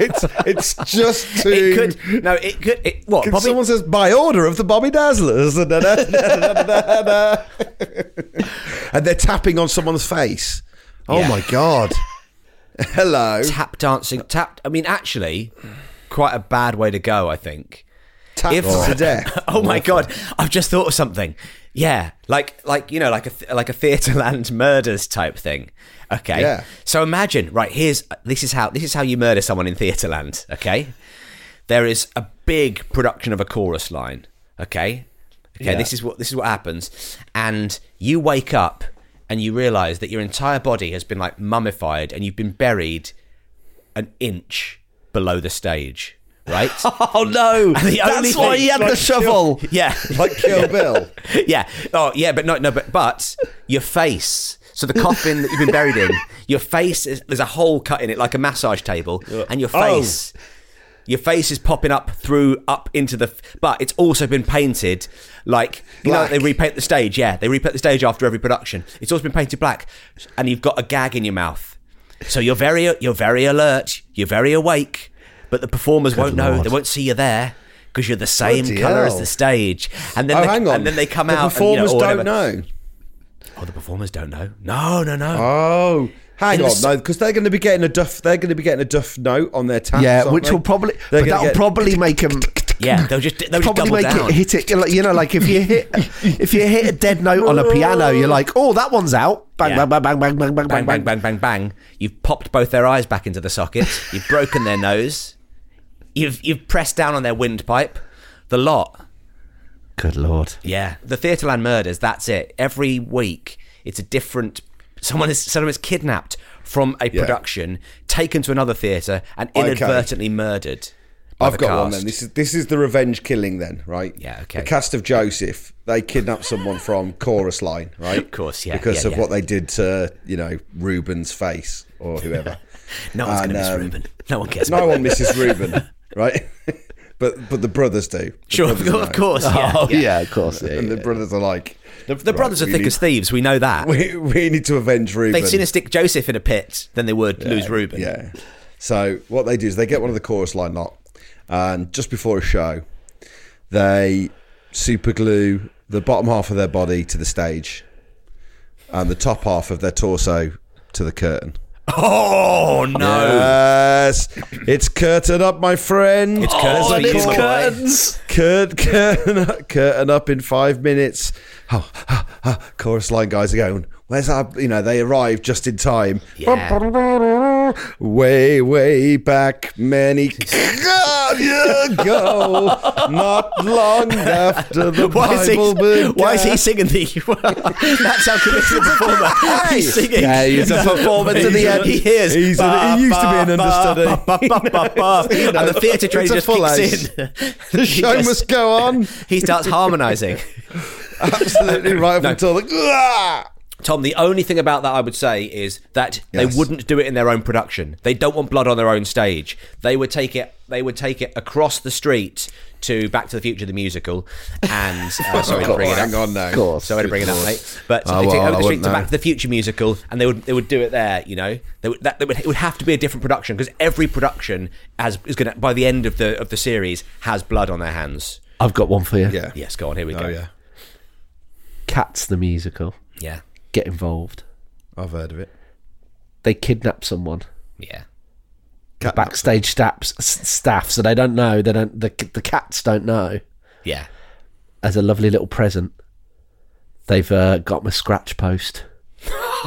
It's it's just too... It could, no, it could... It, what? Bobby, someone says, by order of the Bobby Dazzlers. And they're tapping on someone's face. Oh, yeah. My God. Hello. Tap dancing. Tap... I mean, actually, quite a bad way to go, I think. Tap if, to death. Oh, my God. I've just thought of something. Yeah. Like, like you know, like a, like a Theatreland murders type thing. Okay, yeah. So imagine, right? Here's this is how this is how you murder someone in Theatreland. Okay, there is a big production of a chorus line. Okay, okay, yeah. this is what this is what happens, and you wake up and you realise that your entire body has been like mummified and you've been buried an inch below the stage. Right? Oh no! That's why he had like the shovel. Kill, yeah, like Kill Bill. Yeah. Oh yeah, but no, no, but but your face. So the coffin that you've been buried in, your face is, there's a hole cut in it like a massage table, and your face, oh. your face is popping up through up into the. But it's also been painted like you black. know they repaint the stage. Yeah, they repaint the stage after every production. It's also been painted black, and you've got a gag in your mouth. So you're very you're very alert. You're very awake, but the performers Good won't Lord. know. They won't see you there because you're the same colour as the stage. And then oh, they, hang on. and then they come the out. Performers and, you know, don't know. Oh, the performers don't know. No, no, no. Oh, hang on, no, because they're going to be getting a duff. They're going to be getting a duff note on their taps. Yeah, which they? will probably they're but that'll get... probably make them. Yeah, they'll just they'll probably just make down. It hit it. You know, like if you hit if you hit a dead note on a piano, you're like, oh, that one's out. Bang, yeah. bang, bang, bang, bang, bang, bang, bang, bang, bang, bang, bang. You've popped both their eyes back into the sockets. You've broken their nose. You've you've pressed down on their windpipe. The lot. Good Lord. Yeah, the Theatreland murders. That's it. Every week, it's a different. Someone is someone is kidnapped from a production, yeah. taken to another theatre, and inadvertently okay. murdered. I've got cast. one then. This is this is the revenge killing then, right? Yeah, okay. The cast of Joseph, they kidnap someone from Chorus Line, right? Of course, yeah. Because yeah, of yeah. what they did to, you know, Ruben's face or whoever. no one's and, gonna miss um, Ruben. No one cares. No one misses Ruben, right? But but the brothers do. The sure, brothers of course. Yeah, oh, yeah. yeah, of course. Yeah, and yeah. the brothers are like... The, the right, brothers are thick need, as thieves, we know that. We we need to avenge Ruben. They'd sooner stick Joseph in a pit than they would yeah, lose Ruben. Yeah. So what they do is they get one of the Chorus Line lot, and just before a show, they super glue the bottom half of their body to the stage and the top half of their torso to the curtain. Oh, no. Yes. It's curtain up, my friend. It's curtains. Oh, it's curtains. Curtain, curtain, curtain up in five minutes. Oh, oh, oh. Chorus Line guys are going, where's our, you know, they arrive just in time. Yeah. Way, way back, many ago, not long after the why Bible is he, began. Why is he singing the, that's how committed the performer, hey, he's singing. Yeah, he's a performer to the end. He hears. He's ba, an, he used ba, to be an understudy. Ba, ba, ba, ba, you know, and the theatre train just kicks in. The show just, must go on. He starts harmonising. Absolutely right no. until the... Tom, the only thing about that I would say is that yes. they wouldn't do it in their own production. They don't want blood on their own stage. They would take it. They would take it across the street to Back to the Future, the musical, and uh, sorry oh, to bring it hang up. on now. Of course, sorry to bring it up, mate. But oh, they take well, over the street to know. Back to the Future musical, and they would they would do it there. You know, they would, that they would it would have to be a different production because every production has is going to by the end of the of the series has blood on their hands. I've got one for you. Yeah. Yes, go on. Here we oh, go. Yeah. Cats the musical. Yeah. Get involved. I've heard of it. They kidnap someone. Yeah. The backstage staffs, staff, so they don't know. They don't. The the cats don't know. Yeah. As a lovely little present, they've uh, got my scratch post.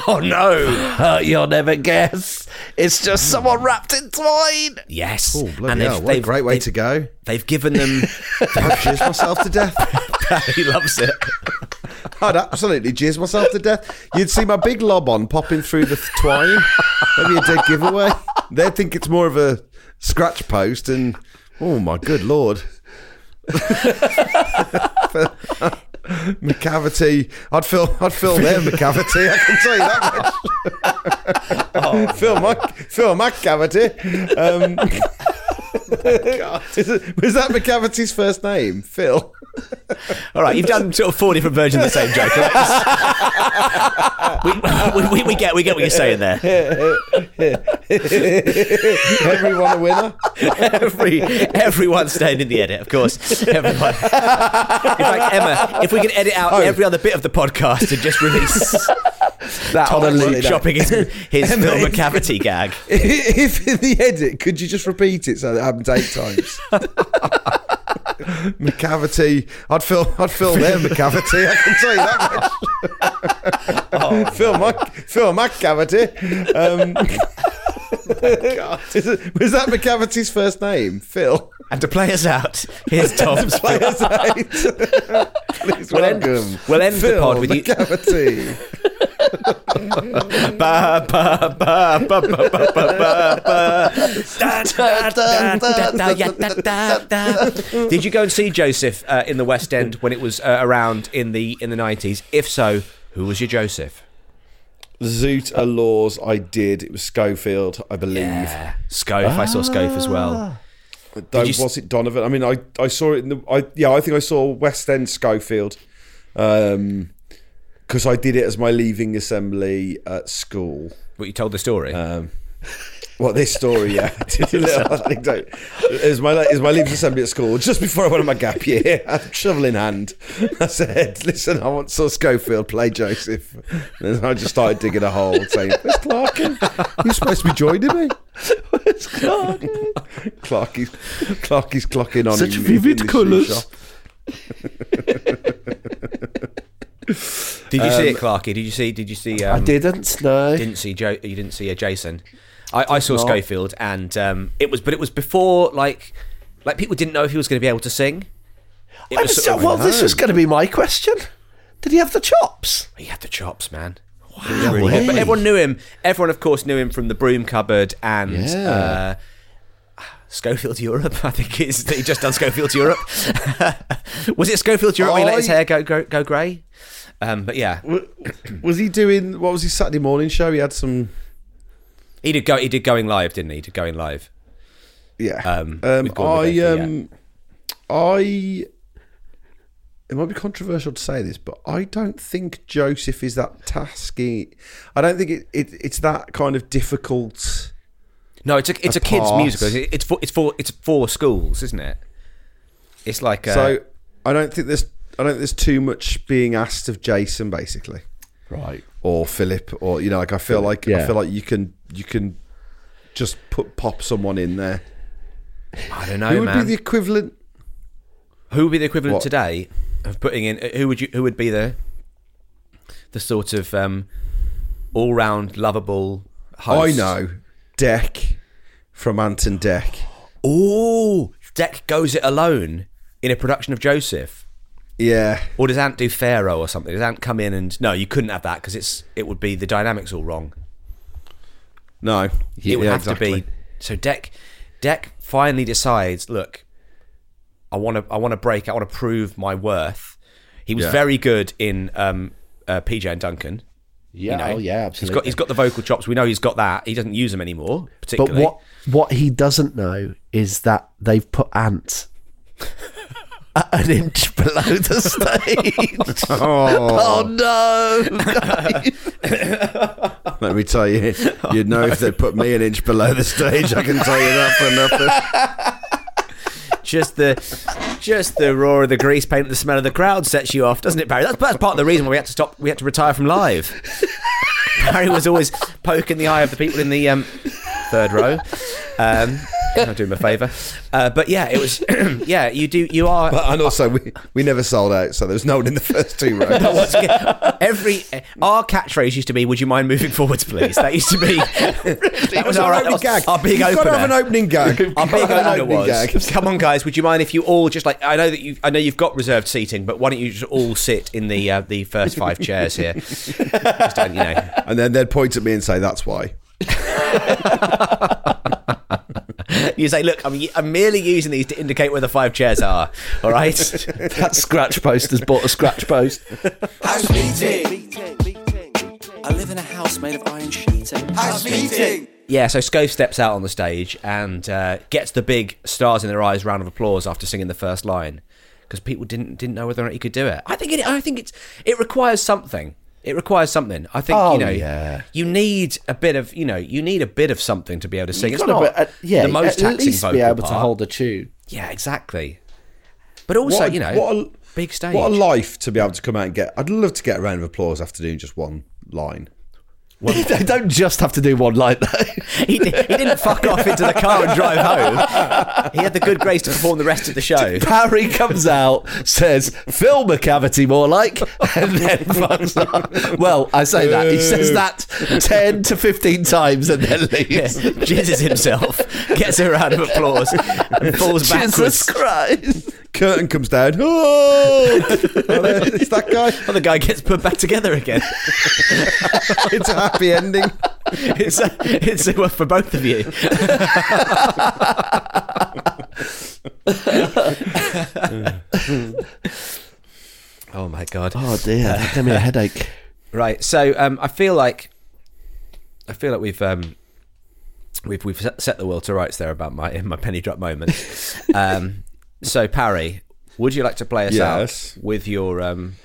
Oh no! Uh, you'll never guess. It's just someone wrapped in twine. Yes. Oh, bloody hell! What a great way to go. They've given them. I'd jizz myself to death. He loves it. I'd absolutely jizz myself to death. You'd see my big lob on popping through the twine. That'd be a dead giveaway. They'd think it's more of a scratch post, and oh my good Lord. Macavity. I'd film. I'd film their Macavity. I can tell you that much. Oh, film my film Macavity. Um, oh, God. Is it, was that Macavity's first name, Phil? All right, you've done sort of four different versions of the same joke. we, we, we, we get we get what you're saying there. Everyone a winner. Every everyone staying in the edit, of course. Everyone. In fact, Emma, if we can edit out oh. every other bit of the podcast and just release that Tom on a loop, shopping his, his Emma, film Macavity if, gag. If in the edit, could you just repeat it so that it happens eight times? Macavity. I'd film. I'd film their Macavity. I can tell you that much. Oh, film my film Macavity. Um, oh, God. Is it, was that Macavity's first name, Phil? And to play us out, here's Tom's. To play us out. Please we'll welcome. End, we'll end Phil the pod with Macavity. You. Ba ba ba ba ba ba ba ba. Did you go and see Joseph uh, in the West End when it was uh, around in the in the nineties? If so, who was your Joseph? Zoot Allures, I did. It was Schofield, I believe. Yeah. Scof, ah. I saw Scof as well. Though, you... Was it Donovan? I mean, I, I saw it in the. I, yeah, I think I saw West End Schofield. Um, because I did it as my leaving assembly at school. What, you told the story? Um, what, this story, yeah. It's my, my leaving assembly at school, just before I went on my gap year, shovel in hand. I said, listen, I want saw Schofield play Joseph. And I just started digging a hole saying, where's Clarkie? You're supposed to be joining me. It's Clarkie. Clarkie's, Clarkie's clocking on. Such in, vivid in colours. Did you um, see it, Clarkie? Did you see? Did you see? Um, I didn't. No. Didn't see Joe. You didn't see a Jason. I, I saw not. Schofield, and um, it was, but it was before like, like people didn't know if he was going to be able to sing. It I was was, sort of, well, no. This was going to be my question. Did he have the chops? He had the chops, man. Wow. Really hey. But everyone knew him. Everyone, of course, knew him from the Broom Cupboard and yeah. uh, Schofield Europe. I think it's that he just done Schofield Europe. Was it Schofield Europe? Oh, he let his hair go go, go grey. Um, but yeah, was he doing what was his Saturday morning show? He had some. He did go. He did Going Live, didn't he? He did Going Live. Yeah. Um. um I um. Yeah. I. It might be controversial to say this, but I don't think Joseph is that tasky. I don't think it, it it's that kind of difficult. No, it's a it's a, a kids' musical. It's for it's for it's for schools, isn't it? It's like a, so. I don't think there's I don't think there's too much being asked of Jason, basically, right? Or Philip, or you know, like I feel like yeah. I feel like you can you can just put pop someone in there. I don't know. Who would man. be the equivalent? Who would be the equivalent what? today? Of putting in who would you who would be the the sort of um, all round lovable host? I know Deck from Ant and Deck. Oh, Deck goes it alone in a production of Joseph. Yeah, or does Ant do Pharaoh or something? Does Ant come in and no? You couldn't have that because it's it would be the dynamics all wrong. No, he, it would yeah, have exactly. to be so. Deck Deck finally decides. Look. I want to. I want to break. I want to prove my worth. He was yeah. very good in um, uh, P J and Duncan. Yeah, you know? oh, yeah, absolutely. He's got. He's got the vocal chops. We know he's got that. He doesn't use them anymore, particularly. But what what he doesn't know is that they've put Ant at an inch below the stage. oh. oh no! Let me tell you, you'd know oh, no. if they put me an inch below the stage. I can tell you that for nothing. Just the, just the roar of the grease paint, and the smell of the crowd sets you off, doesn't it, Barry? That's, that's part of the reason why we had to stop. We had to retire from live. Barry was always poking the eye of the people in the um, third row. Um, I'll do him a favour. Uh, but yeah, it was. yeah, you do. You are. But, and also, we, we never sold out, so there was no one in the first two rows. Every our catchphrase used to be, "Would you mind moving forwards, please?" That used to be. That was our, that was gag. Our big opener. You've got to have an opening gag. Our big opener was, gag. "Come on, guys, would you mind if you all just like I know that you I know you've got reserved seating, but why don't you just all sit in the uh, the first five chairs here?" Just don't, you know. And then they'd point at me and say, "That's why." You say, look, I'm, I'm merely using these to indicate where the five chairs are, all right? That scratch post has bought a scratch post. House meeting. I live in a house made of iron sheeting. House meeting. Yeah, so Scove steps out on the stage and uh, gets the big stars in their eyes round of applause after singing the first line because people didn't didn't know whether or not he could do it. I think it. I think it's it requires something. It requires something. I think oh, you know. Yeah. You need a bit of you know. You need a bit of something to be able to sing. You've it's not bit, uh, yeah, the most taxing vocal part. At least be able part. to hold a tune. Yeah, exactly. But also, a, you know, what a, big stage. What a life to be able to come out and get. I'd love to get a round of applause after doing just one line. One they don't just have to do one line though. he, he didn't fuck off into the car and drive home. He had the good grace to perform the rest of the show. Barry comes out, says, "Film Macavity more like," and then fucks off. Well, I say that he says that ten to fifteen times and then leaves. Yeah, jizzes himself, gets a round of applause, and falls backwards. Jesus Christ! Curtain comes down. Oh, it's that guy. Well, the guy gets put back together again. It's a happy ending. It's a, it's a, well, for both of you. Oh my god. Oh dear. That gave me a headache. Right. So um, I feel like I feel like we've um, we've we've set the world to rights there about my in my penny drop moment. Um, so Parry, would you like to play us yes. out with your um,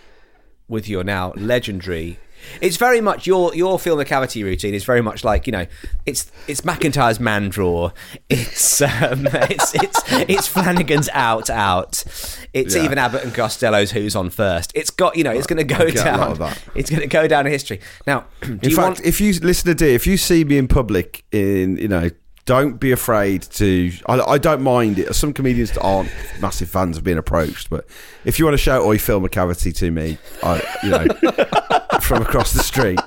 with your now legendary? It's very much your your Phil McCavity routine is very much like you know it's it's McIntyre's man drawer, it's um, it's it's it's Flanagan's out out, it's yeah. even Abbott and Costello's Who's On First. It's got you know it's going to go down. It's going to go down in history. Now, do in you fact, want... if you listener dear, if you see me in public in you know Don't be afraid to... I, I don't mind it. Some comedians that aren't massive fans of being approached, but if you want to shout "Oi, Phil Macavity" to me, I, you know, from across the street,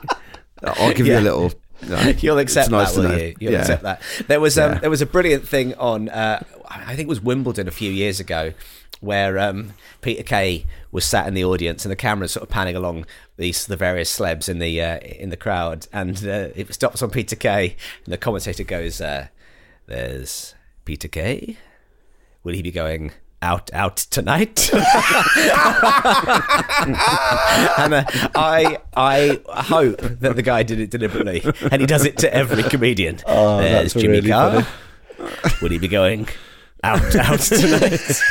I'll give yeah. you a little... No, You'll accept nice that, will you? You'll yeah. accept that. There was um, yeah. there was a brilliant thing on, uh, I think it was Wimbledon a few years ago, where um, Peter Kay was sat in the audience and the camera's sort of panning along these the various celebs in the uh, in the crowd, and uh, it stops on Peter Kay, and the commentator goes, uh, "There's Peter Kay. Will he be going out out tonight?" And uh, I I hope that the guy did it deliberately, and he does it to every comedian. Oh, there's Jimmy really Carr. Would he be going out out tonight?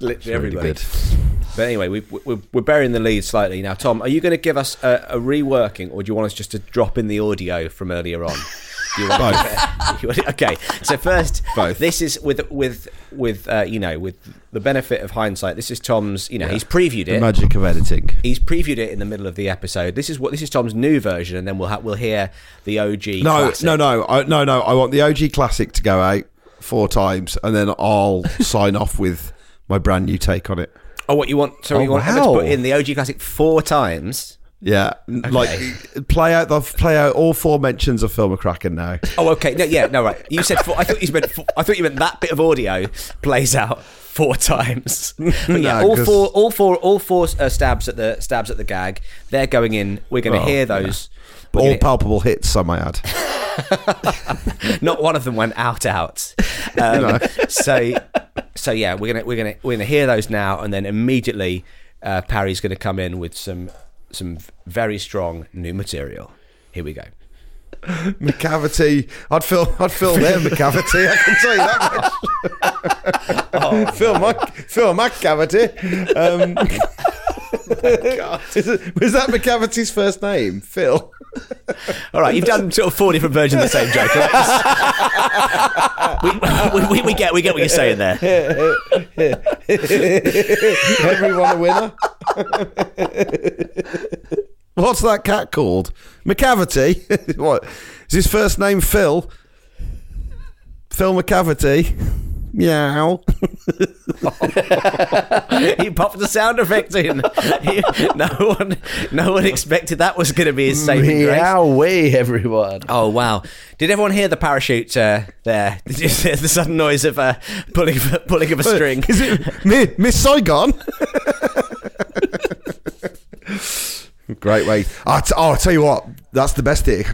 Literally everybody. Really, but anyway, we, we're, we're burying the lead slightly now. Tom, are you going to give us a, a reworking, or do you want us just to drop in the audio from earlier on? You want Both. To, you want, okay, so first, Both. This is with with with uh, you know, with the benefit of hindsight. This is Tom's. You know, yeah. he's previewed it. The magic of editing. He's previewed it in the middle of the episode. This is what this is Tom's new version, and then we'll ha- we'll hear the O G. No, classic. no, no, I, no, no. I want the O G classic to go out four times, and then I'll sign off with my brand new take on it. Oh, what you want? So oh, you want wow. to put in the O G classic four times. Yeah, okay. Like play out the play out all four mentions of Phil McCracken now. Oh, okay, no, yeah, no, right. You said four, I thought you meant four, I thought you meant that bit of audio plays out four times. But yeah, no, all cause... four, all four, all four uh, stabs at the stabs at the gag. They're going in. We're going to oh, hear those. Yeah. All gonna... palpable hits, some I add. Not one of them went out out. Um, no. So, so yeah, we're gonna we're gonna we're gonna hear those now, and then immediately, uh, Parry's going to come in with some. some very strong new material. Here we go. Macavity. I'd fill I'd fill their Macavity, I can tell you that much. Oh, Phil Mac Phil Macavity. Um oh, is it, was that Macavity's first name? Phil. All right, you've done sort of four different versions of the same joke. we, we, we, we get we get what you're saying there. Everyone a winner. What's that cat called? Macavity. What is his first name? Phil. Phil Macavity. Meow. He popped the sound effect in. He, no one, no one expected that was going to be his saving grace. Meow way, everyone. Oh wow! Did everyone hear the parachute uh, there? Did you hear the sudden noise of uh, pulling, pulling of a string? Is it Miss Saigon? Great way. Oh, t- oh, I'll tell you what. That's the best thing.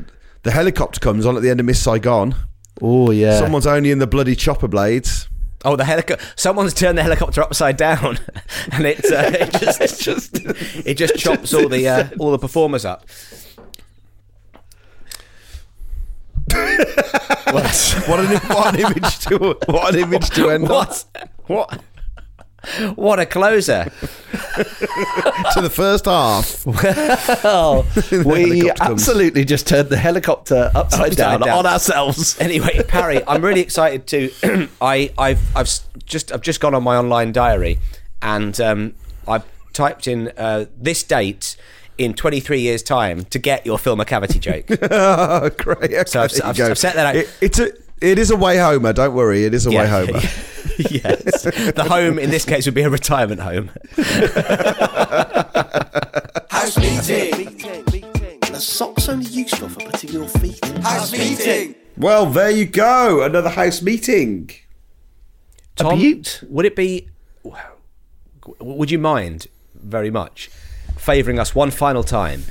The helicopter comes on at the end of Miss Saigon. Oh yeah. Someone's only in the bloody chopper blades. Oh, the helicopter! Someone's turned the helicopter upside down, and it uh, it just it just it just chops all the uh, all the performers up. What? What, an, what an image to what an image to end what? on. What? What a closer to the first half. Well, we absolutely comes. just turned the helicopter upside, upside down, down on ourselves. Anyway, Parry, I'm really excited to I, I've I've just I've just gone on my online diary, and um, I've typed in uh, this date in twenty-three years time to get your Phil Macavity joke. Oh, great. Okay, so I've, I've, I've set that out. It, it's a It is a way homer, don't worry. It is a yeah, way homer. Yeah. Yes. The home in this case would be a retirement home. House meeting. The sock's only useful for putting your feet in. House meeting. Well, there you go. Another house meeting. Tom, a Butte. Would it be... Would you mind very much favouring us one final time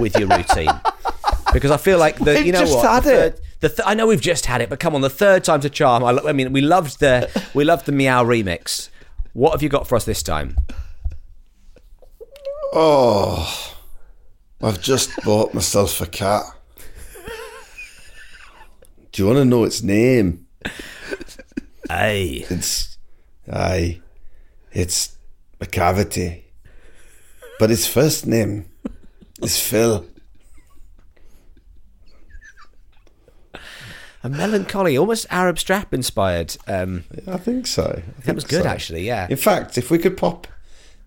with your routine? Because I feel like... the We've you know just what, had it. The, The th- I know we've just had it, but come on, the third time's a charm. I, lo- I mean, we loved the we loved the meow remix. What have you got for us this time? Oh, I've just bought myself a cat. Do you want to know its name? Aye, it's aye, it's Macavity, but its first name is Phil. A melancholy, almost Arab Strap inspired. Um, I think so. I think that was good, so. actually, yeah. In fact, if we could pop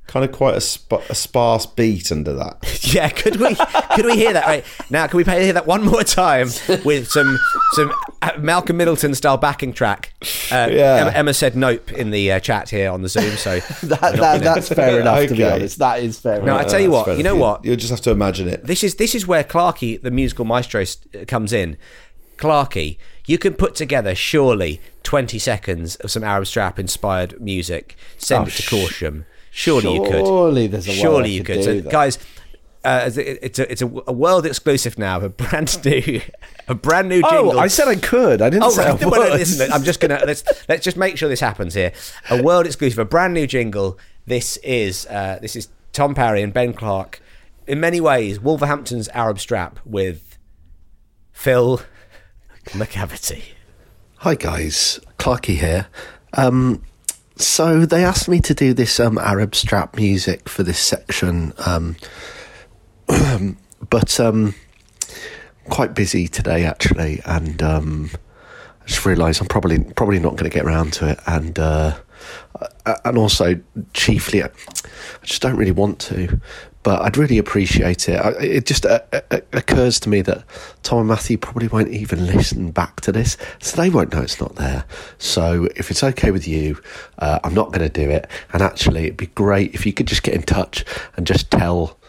kind of quite a, sp- a sparse beat under that. Yeah, could we could we hear that right now? Can we hear that one more time with some some Malcolm Middleton style backing track? Uh, yeah. Emma, Emma said nope in the uh, chat here on the Zoom, so that, that, gonna... that's fair enough. Okay. To be honest, that is fair. No, enough. I tell you what, you know what, you'll just have to imagine it. This is this is where Clarkie, the musical maestro, comes in. Clarkie, you can put together surely twenty seconds of some Arab Strap inspired music. Send oh, it to Corsham. Surely, surely you could. Surely there's a way. Surely you could. could. So that. Guys, uh, it's a it's a world exclusive now. Of a brand new, a brand new jingle. Oh, I said I could. I didn't oh, say right. I would. Well, listen, I'm just gonna let's let's just make sure this happens here. A world exclusive, a brand new jingle. This is uh, this is Tom Parry and Ben Clark. In many ways, Wolverhampton's Arab Strap with Phil. Macavity. Hi guys, Clarkie here. Um, so they asked me to do this um, Arab Strap music for this section, um, but um, I'm quite busy today actually, and um, I just realised I'm probably probably not going to get around to it, and uh, and also chiefly I just don't really want to. But I'd really appreciate it. It just uh, occurs to me that Tom and Matthew probably won't even listen back to this, so they won't know it's not there. So if it's okay with you, uh, I'm not going to do it. And actually, it'd be great if you could just get in touch and just tell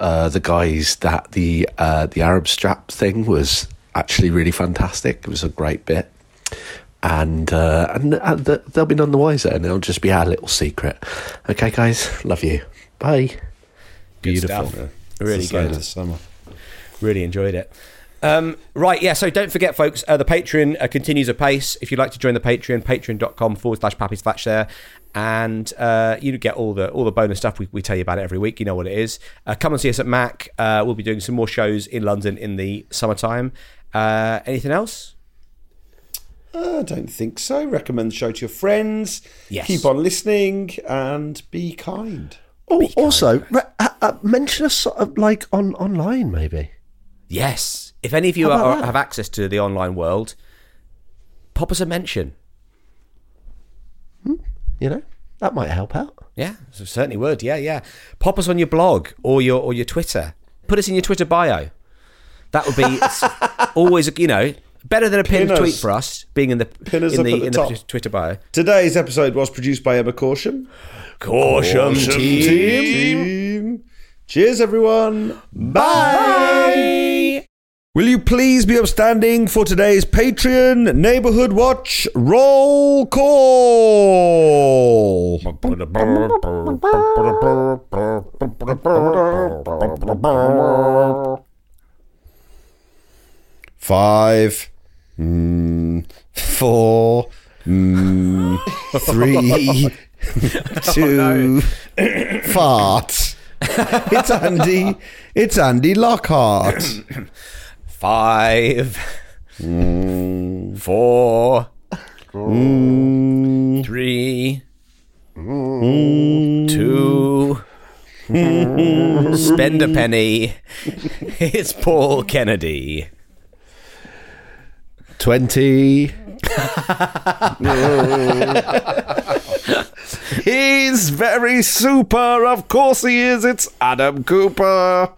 uh, the guys that the uh, the Arab Strap thing was actually really fantastic. It was a great bit. And uh, and uh, they'll be none the wiser, and it'll just be our little secret. Okay, guys, love you. Bye. Beautiful. Good stuff. Yeah. Really good. This summer. Really enjoyed it. Um, right, yeah, so don't forget, folks, uh, the Patreon uh, continues apace. If you'd like to join the Patreon, patreon.com forward slash Pappy's Flatshare. And uh, you get all the all the bonus stuff. We, we tell you about it every week. You know what it is. Uh, come and see us at Mac. Uh, we'll be doing some more shows in London in the summertime. Uh, anything else? I don't think so. Recommend the show to your friends. Yes. Keep on listening and be kind. Oh, be also, kind, re- uh, uh, mention us uh, like on online, maybe. Yes, if any of you are, have access to the online world, pop us a mention. Hmm. You know, that might help out. Yeah, so certainly would. Yeah, yeah. Pop us on your blog or your or your Twitter. Put us in your Twitter bio. That would be always, you know. Better than a pinned tweet for us, being in the pin in the, the in top. the Twitter bio. Today's episode was produced by Emma Corsham. Corsham, Corsham team. Team. team. Cheers, everyone. Bye. Bye. Will you please be upstanding for today's Patreon Neighbourhood Watch Roll Call? Five, mm, four, mm, three, two, oh, fart. It's Andy. It's Andy Lockhart. Five, mm, four, mm, three, mm, two. Spend a penny. It's Paul Kennedy. Twenty. He's very super. Of course he is. It's Adam Cooper.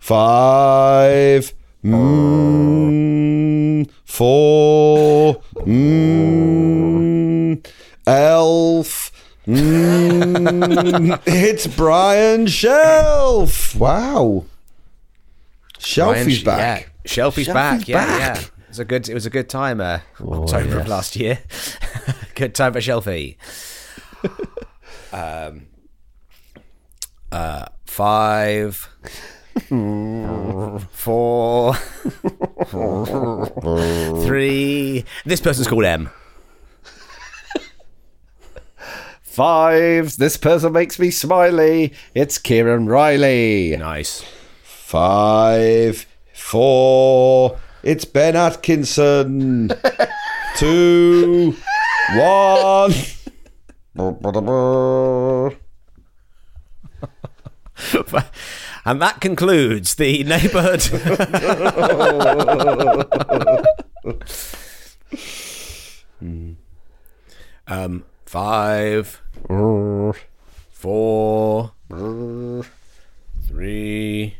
Five. Mm, four. Mm, elf. Mm, it's Brian Shelf. Wow. Shelfie's back. Yeah. Shelfie's back. back, yeah, yeah. It was a good, it was a good time, uh, oh, October yes. of last year. Good time for Shelfie. um, uh, five, four, three. This person's called M. Five. This person makes me smiley. It's Kieran Riley. Nice. Five. Four, it's Ben Atkinson. Two, one. And that concludes the neighbourhood. um, five, four, three,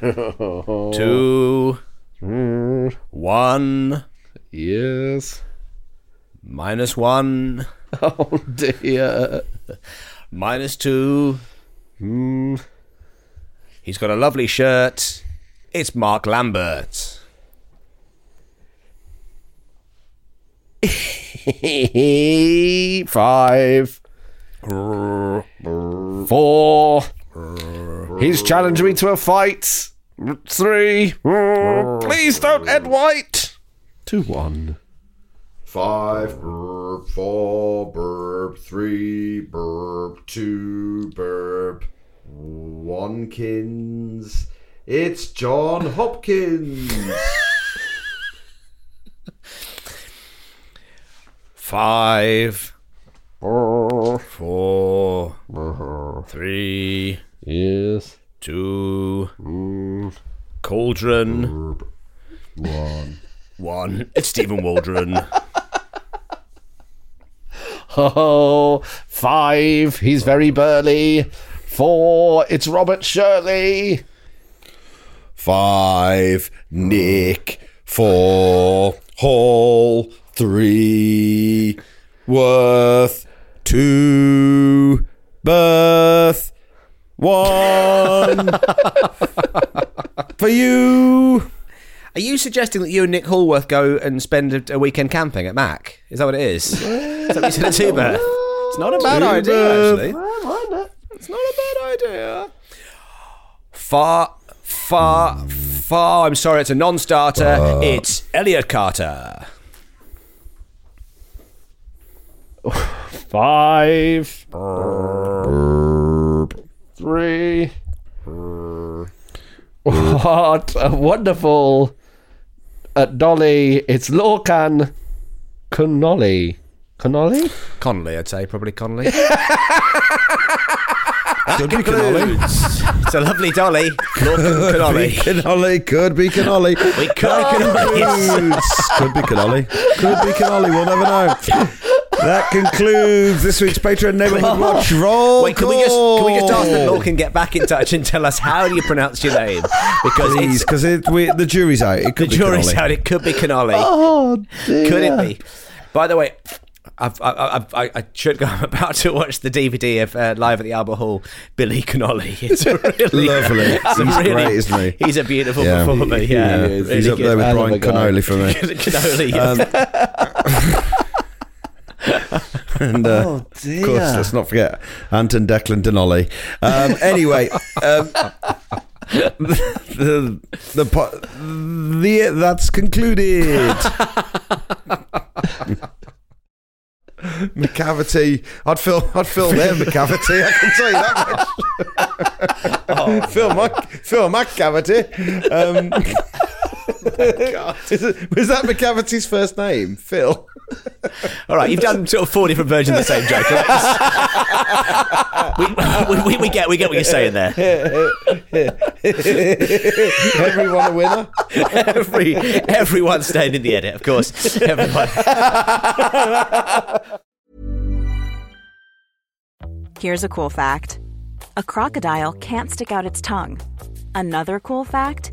two, one. Yes. Minus one. Oh, dear. Minus two. Mm. He's got a lovely shirt. It's Mark Lambert. Five. Four. He's challenged me to a fight. Three. Please don't, Ed White. Two, one. Five, burp, four, burp, three, burp, two, burp, one, Kins. It's John Hopkins. Five, four, three, yes, two, cauldron, one, one. It's Stephen Waldron. Oh, five, he's very burly. Four, it's Robert Shirley. Five, Nick. Four, Hall. Three, Worth. Two, Birth. One. For you. Are you suggesting that you and Nick Hallworth go and spend a weekend camping at Mac? Is that what it is? Is that what you said at T-Birth? It's not a bad T-Birth. idea, actually. Well, it's not a bad idea. Far, far, far. I'm sorry, it's a non-starter. Uh, it's Elliot Carter. Five. Burp. Three. Burp. What a wonderful... At Dolly, it's Lorcan Connolly. Connolly? Connolly, I'd say. Probably Connolly. Could be Connolly. It's a lovely dolly. Lorcan Connolly. Connolly. Could be Connolly. We could, oh, yes. Could be Connolly. Could be Connolly. We'll never know. That concludes this week's Patreon Neighborhood Watch Roll. Wait, can we just can we just ask that Lorcan get back in touch and tell us how do you pronounce your name? Because Please, because it, the jury's out. It could the be jury's Connolly. out. It could be Connolly. Oh, dear. Could it be? By the way, I've, I've, I've, I should go. I'm about to watch the D V D of uh, Live at the Albert Hall. Billy Connolly. It's really lovely. It's he's really, great, isn't he? He's a beautiful yeah. performer. He, yeah, he really he's up good. there with I Brian Connolly for me. Connolly. Yes. Um, and uh, oh dear. Of course, let's not forget Anton Declan Denolly. Um, anyway, um, the, the, the, the that's concluded. Macavity, I'd fill, I'd fill their Macavity. I can tell you that much. Oh, fill my, fill my cavity. Um, God. Is it, was that McCavity's first name, Phil? All right, you've done sort of four different versions of the same joke. we, we, we, we get, we get what you're saying there. Everyone a winner. Every, everyone staying in the edit, of course. Everyone. Here's a cool fact: a crocodile can't stick out its tongue. Another cool fact.